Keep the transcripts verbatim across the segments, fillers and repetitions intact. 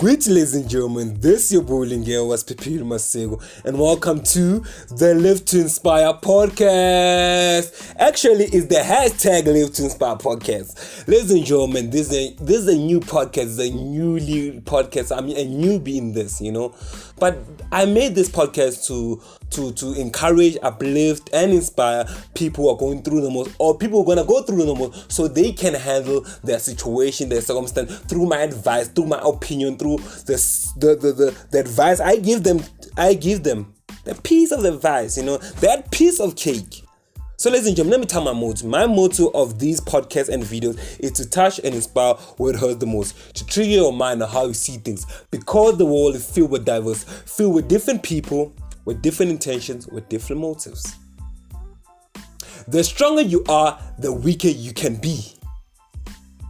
Great, ladies and gentlemen, this your bowling girl was Pipiri Maseko, and welcome to the Live To Inspire Podcast. Actually, it's the hashtag Live To Inspire Podcast. Ladies and gentlemen, this is a, this is a new podcast, a newly podcast. I'm a newbie in this, you know, but I made this podcast to to to encourage, uplift, and inspire people who are going through the most, or people who are going to go through the most, so they can handle their situation, their circumstance, through my advice, through my opinion, through the the, the, the, the advice I give them. I give them the piece of the advice, you know, that piece of cake. So ladies and gentlemen, let me tell my motto. My motto of these podcasts and videos is to touch and inspire where it hurts the most, to trigger your mind on how you see things, because the world is filled with diverse, filled with different people, with different intentions, with different motives. The stronger you are, the weaker you can be.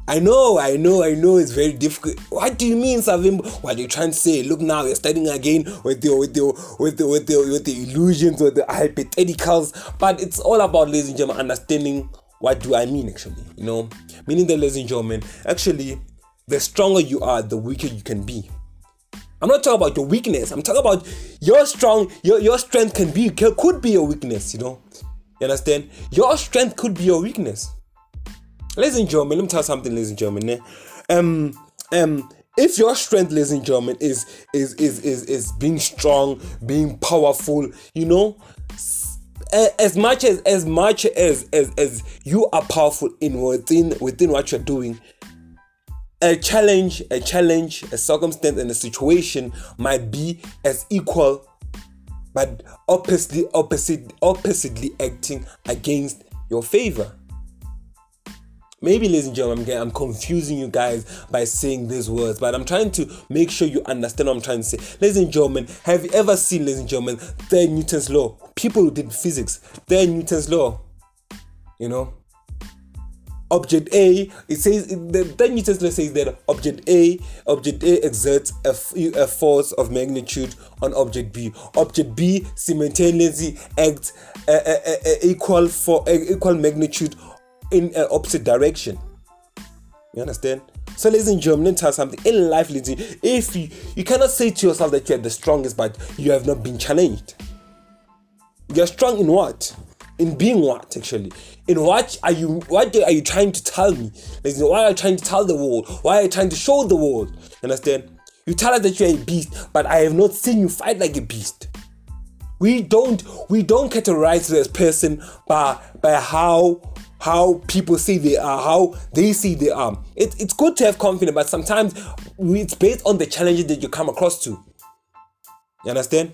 I know, I know, I know it's very difficult. What do you mean, Savimbi? What are you trying to say? Look now, you're starting again with the, with the, with the, with the, with the illusions, with the hypotheticals. But it's all about, ladies and gentlemen, understanding what do I mean, actually. You know, meaning that, ladies and gentlemen, actually, the stronger you are, the weaker you can be. I'm not talking about your weakness. I'm talking about your strong, your, your strength can be, can, could be your weakness, you know. You understand? Your strength could be your weakness. Ladies and gentlemen, let me tell you something, ladies and gentlemen. Um, um, if your strength, ladies and gentlemen, is is is is is being strong, being powerful, you know, as much as as much as as, as you are powerful in within within what you're doing, a challenge, a challenge, a circumstance, and a situation might be as equal, but oppositely opposite oppositely acting against your favor. Maybe, ladies and gentlemen, I'm confusing you guys by saying these words, but I'm trying to make sure you understand what I'm trying to say. Ladies and gentlemen, have you ever seen, ladies and gentlemen, third Newton's law? People who did physics, third Newton's law, you know? Object A, it says, the third Newton's law says that object A, object A exerts a, a force of magnitude on object B. Object B simultaneously acts a, a, a, a equal for a, equal magnitude in an opposite direction. You understand? So ladies and gentlemen, tell something in life, ladies, if you you cannot say to yourself that you are the strongest, but you have not been challenged. You're strong in what? In being what, actually? In what are you what are you trying to tell me? Ladies, why are you trying to tell the world? Why are you trying to show the world? You understand? You tell us that you are a beast, but I have not seen you fight like a beast. We don't we don't categorize this person by by how how people say they are, how they say they are. It, it's good to have confidence, but sometimes it's based on the challenges that you come across to. You understand?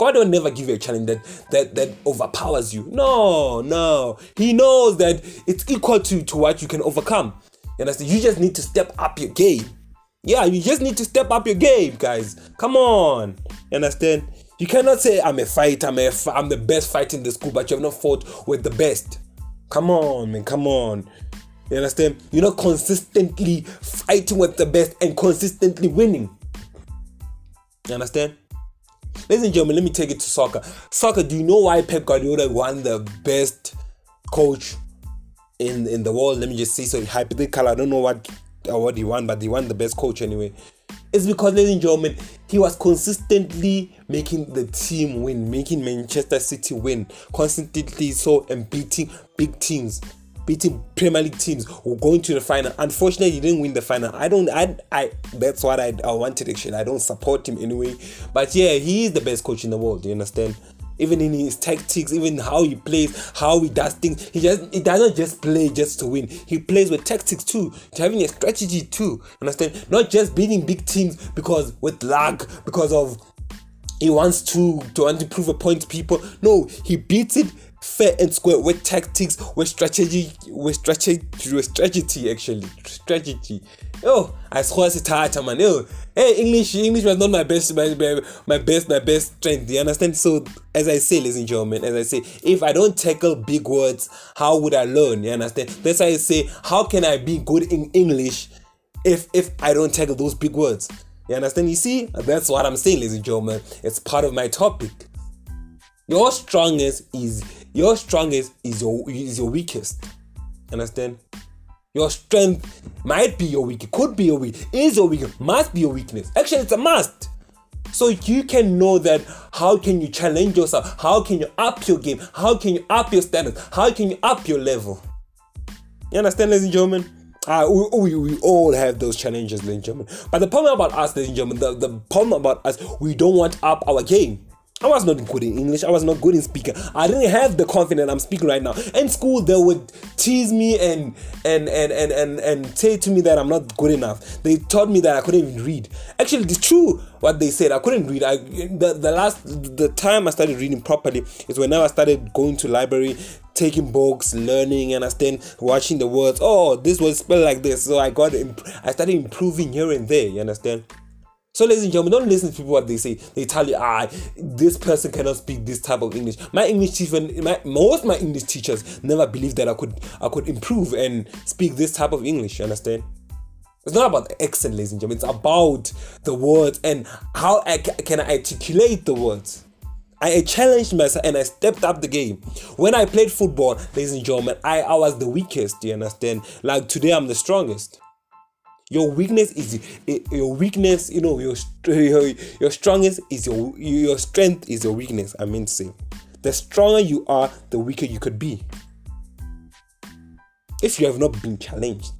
God will never give you a challenge that, that, that overpowers you. No, no. He knows that it's equal to, to what you can overcome. You understand? You just need to step up your game. Yeah, you just need to step up your game, guys. Come on. You understand? You cannot say, I'm a fighter, I'm, a, I'm the best fighter in the school, but you have not fought with the best. Come on, man, come on. You understand? You're not consistently fighting with the best and consistently winning. You understand? Ladies and gentlemen, let me take it to soccer. Soccer, do you know why Pep Guardiola won the best coach in, in the world? Let me just say, so hypothetical, I don't know what award he won, but he won the best coach anyway. It's because, ladies and gentlemen, he was consistently making the team win, making Manchester City win, constantly so, and beating big teams, beating Premier League teams, who going to the final. Unfortunately, he didn't win the final. I don't, I, I that's what I, I wanted, actually. I don't support him anyway. But yeah, he is the best coach in the world, you understand? Even in his tactics, even how he plays, how he does things. He just he doesn't just play just to win. He plays with tactics too, having a strategy too. Understand? Not just beating big teams because with luck, because of he wants to to want to prove a point to people. No, he beats it fair and square with tactics, with strategy, with strategy, with strategy actually, strategy. Oh, I swear it's hard, man. Oh, hey, English, English was not my best, my, my best, my best strength. You understand? So, as I say, ladies and gentlemen, as I say, if I don't tackle big words, how would I learn? You understand? That's why I say, how can I be good in English if if I don't tackle those big words? You understand? You see, that's what I'm saying, ladies and gentlemen. It's part of my topic. Your strongest is your strongest is your is your weakest. Understand? Your strength might be your weakness, could be your weakness, is your weakness, must be your weakness. Actually, it's a must. So you can know that how can you challenge yourself? How can you up your game? How can you up your standards? How can you up your level? You understand, ladies and gentlemen? Uh, we, we, we all have those challenges, ladies and gentlemen. But the problem about us, ladies and gentlemen, the, the problem about us, we don't want up our game. I was not good in English. I was not good in speaking. I didn't have the confidence I'm speaking right now. In school, they would tease me and and and and and, and say to me that I'm not good enough. They taught me that I couldn't even read. Actually, it's true what they said. I couldn't read. I the, the last the time I started reading properly is whenever I started going to library, taking books, learning, and I started watching the words. Oh, this was spelled like this. So I got I started improving here and there. You understand? So ladies and gentlemen, don't listen to people what they say. They tell you, ah, this person cannot speak this type of English. My English teacher, my, most my English teachers never believed that I could I could improve and speak this type of English, you understand? It's not about the accent, ladies and gentlemen. It's about the words and how I ca- can I articulate the words. I challenged myself and I stepped up the game. When I played football, ladies and gentlemen, I, I was the weakest, you understand? Like today, I'm the strongest. Your weakness is your weakness, you know, your your, your strongest is your your strength is your weakness, I mean to say. The stronger you are, the weaker you could be. If you have not been challenged.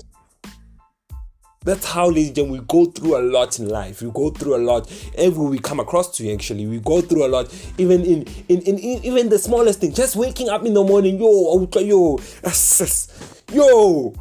That's how, ladies and gentlemen, we go through a lot in life. We go through a lot. Everywhere we come across to, actually, we go through a lot. Even in, in, in, in even the smallest thing, just waking up in the morning, yo, yo, yo.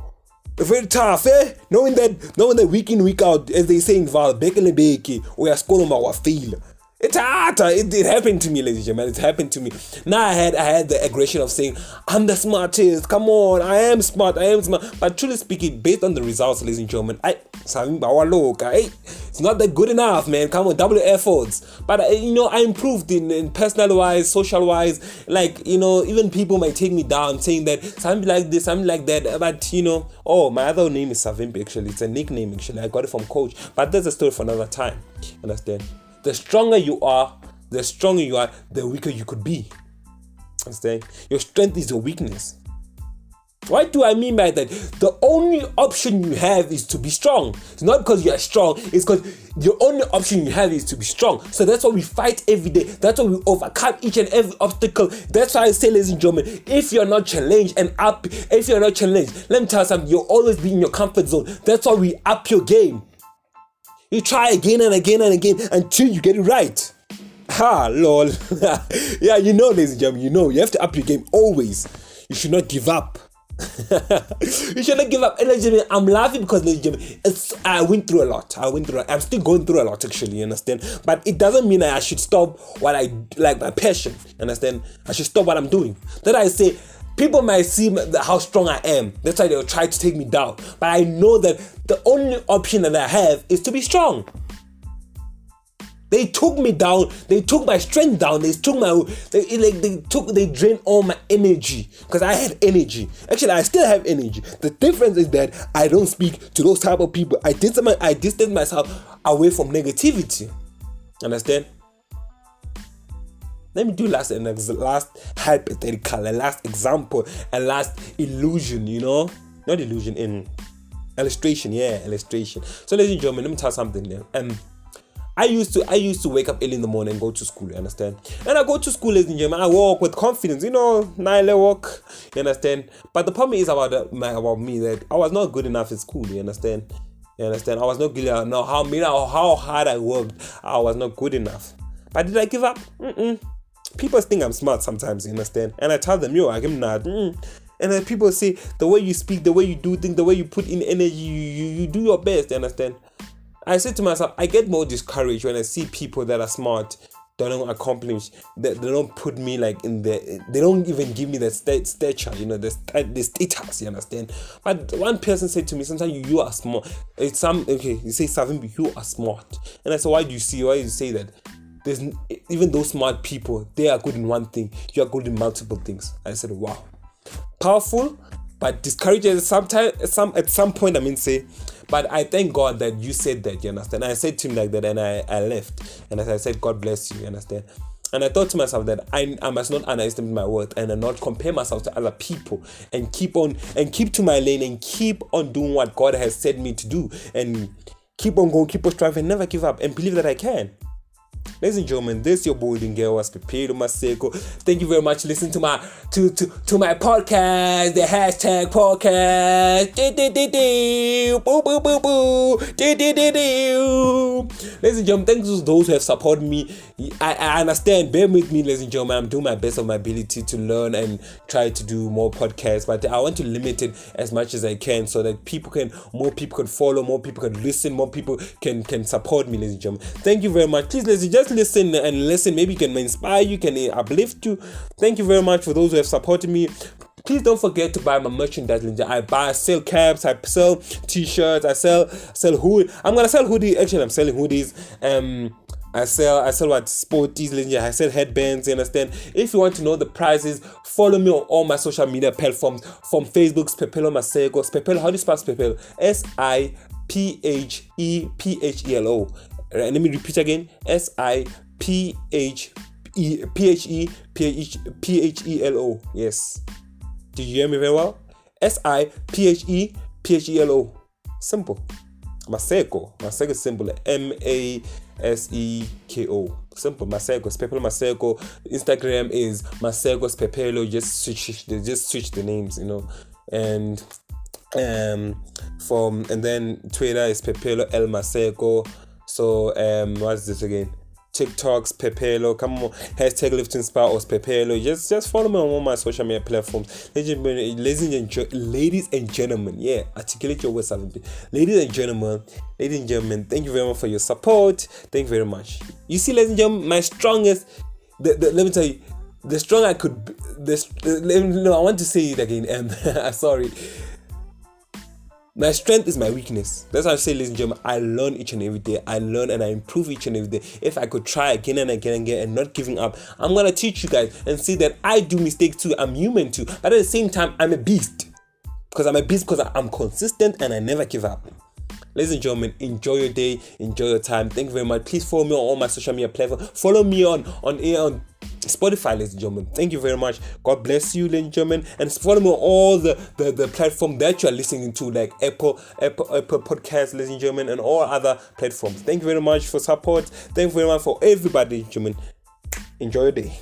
Very tough, eh? Knowing that, knowing that week in, week out, as they say in Val, Bekele Beke, we are scoring our fail. It's hard. It, it happened to me, ladies and gentlemen. It happened to me. Now I had I had the aggression of saying, I'm the smartest. Come on, I am smart. I am smart. But truly speaking, based on the results, ladies and gentlemen, I Savimbi, it's not that good enough, man. Come on, double efforts. But you know, I improved in, in personal wise, social wise. Like you know, even people might take me down, saying that something like this, something like that. But you know, oh, my other name is Savimbi. Actually, it's a nickname. Actually, I got it from coach. But that's a story for another time. Understand? The stronger you are, the stronger you are, the weaker you could be. Understand? Your strength is your weakness. What do I mean by that? The only option you have is to be strong. It's not because you are strong. It's because the only option you have is to be strong. So that's why we fight every day. That's why we overcome each and every obstacle. That's why I say, ladies and gentlemen, if you're not challenged and up, if you're not challenged, let me tell you something, you'll always be in your comfort zone. That's why we up your game. You try again and again and again until you get it right. Ha, lol. Yeah, you know, ladies and gentlemen, you know, you have to up your game always. You should not give up. You should not give up. And ladies and gentlemen, I'm laughing because, ladies and gentlemen, it's, I went through a lot. I went through a lot. I'm still going through a lot, actually, you understand? But it doesn't mean I should stop what I, like, my passion, understand? I should stop what I'm doing. Then I say, people might see how strong I am. That's why they'll try to take me down. But I know that the only option that I have is to be strong. They took me down. They took my strength down. They took my, they, like, they took, they drained all my energy. Because I had energy. Actually, I still have energy. The difference is that I don't speak to those type of people. I distance, I distance myself away from negativity. Understand? Let me do last an ex- last hypothetical, a last example, a last illusion, you know? Not illusion, in illustration, yeah, illustration. So ladies and gentlemen, let me tell you something there. Um I used to I used to wake up early in the morning and go to school, you understand? And I go to school, ladies and gentlemen, I walk with confidence, you know, Nile walk, you understand? But the problem is about uh, my about me that I was not good enough in school, you understand? You understand? I was not good enough. No, how mean how hard I worked, I was not good enough. But did I give up? Mm-mm. People think I'm smart sometimes, you understand? And I tell them, yo, I'm not. Mm. And then people say, the way you speak, the way you do things, the way you put in energy, you, you, you do your best, you understand? I said to myself, I get more discouraged when I see people that are smart, that don't accomplish, that they don't put me like in the, they don't even give me the st- stature, you know, the, st- the status, you understand? But one person said to me, sometimes you, you are smart. It's some, okay, you say, Savimbi, you are smart. And I said, why do you see, why do you say that? There's, even those smart people, they are good in one thing. You are good in multiple things. I said, wow. Powerful, but discouraging sometimes, some, at some point, I mean, say, but I thank God that you said that, you understand? I said to him like that, and I, I left. And as I said, God bless you, you understand? And I thought to myself that I, I must not underestimate my worth and not compare myself to other people, and keep on and keep to my lane and keep on doing what God has said me to do, and keep on going, keep on striving, never give up, and believe that I can. Ladies and gentlemen, this is your bolding girl, Siphephelo Maseko. Thank you very much for listening to my to, to, to my podcast, the hashtag podcast. Boo, boo, boo, boo. Ladies and gentlemen, thanks to those who have supported me. I, I understand. Bear with me, ladies and gentlemen. I'm doing my best of my ability to learn and try to do more podcasts, but I want to limit it as much as I can so that people can, more people can follow, more people can listen, more people can, can support me, ladies and gentlemen. Thank you very much. Please, ladies and just listen and listen. Maybe can inspire you, can uplift you. Thank you very much for those who have supported me. Please don't forget to buy my merchandise. I buy, I sell caps, I sell t-shirts, I sell, sell hoodie. I'm gonna sell hoodie. Actually, I'm selling hoodies. Um, I sell, I sell what sporties. I sell headbands. You understand? If you want to know the prices, follow me on all my social media platforms. From Facebook, Siphephelo Maseko. Siphephelo, how do you spell Siphephelo? S I P H E P H E L O. Right, let me repeat again. S I P H E P H E P H E L O. Yes. Did you hear me very well? S I P H E P H E L O. Simple. Maseko. Maseko is simple. M A S E K O. Simple. Maseko. Siphephelo Maseko. Instagram is Maseko Siphephelo. Just switch the just switch the names, you know. And um from and then Twitter is Siphephelo L Maseko. So, um, what's this again? TikToks, Siphephelo, come on, hashtag Live To Inspire or Siphephelo. Just, just follow me on all my social media platforms. Ladies and, ladies and gentlemen, yeah, articulate your words. Ladies and gentlemen, ladies and gentlemen, thank you very much for your support. Thank you very much. You see, ladies and gentlemen, my strongest, the, the, let me tell you, the strong I could, the, the, no, I want to say it again, um, sorry. My strength is my weakness. That's how I say, ladies and gentlemen, I learn each and every day. I learn and I improve each and every day. If I could try again and again and again and not giving up, I'm going to teach you guys and see that I do mistakes too. I'm human too. But at the same time, I'm a beast. Because I'm a beast because I'm consistent and I never give up. Ladies and gentlemen, enjoy your day. Enjoy your time. Thank you very much. Please follow me on all my social media platforms. Follow me on, on, on Spotify, ladies and gentlemen. Thank you very much. God bless you, ladies and gentlemen. And follow me on all the, the, the platforms that you are listening to, like Apple, Apple, Apple Podcasts, ladies and gentlemen, and all other platforms. Thank you very much for support. Thank you very much for everybody, gentlemen. Enjoy your day.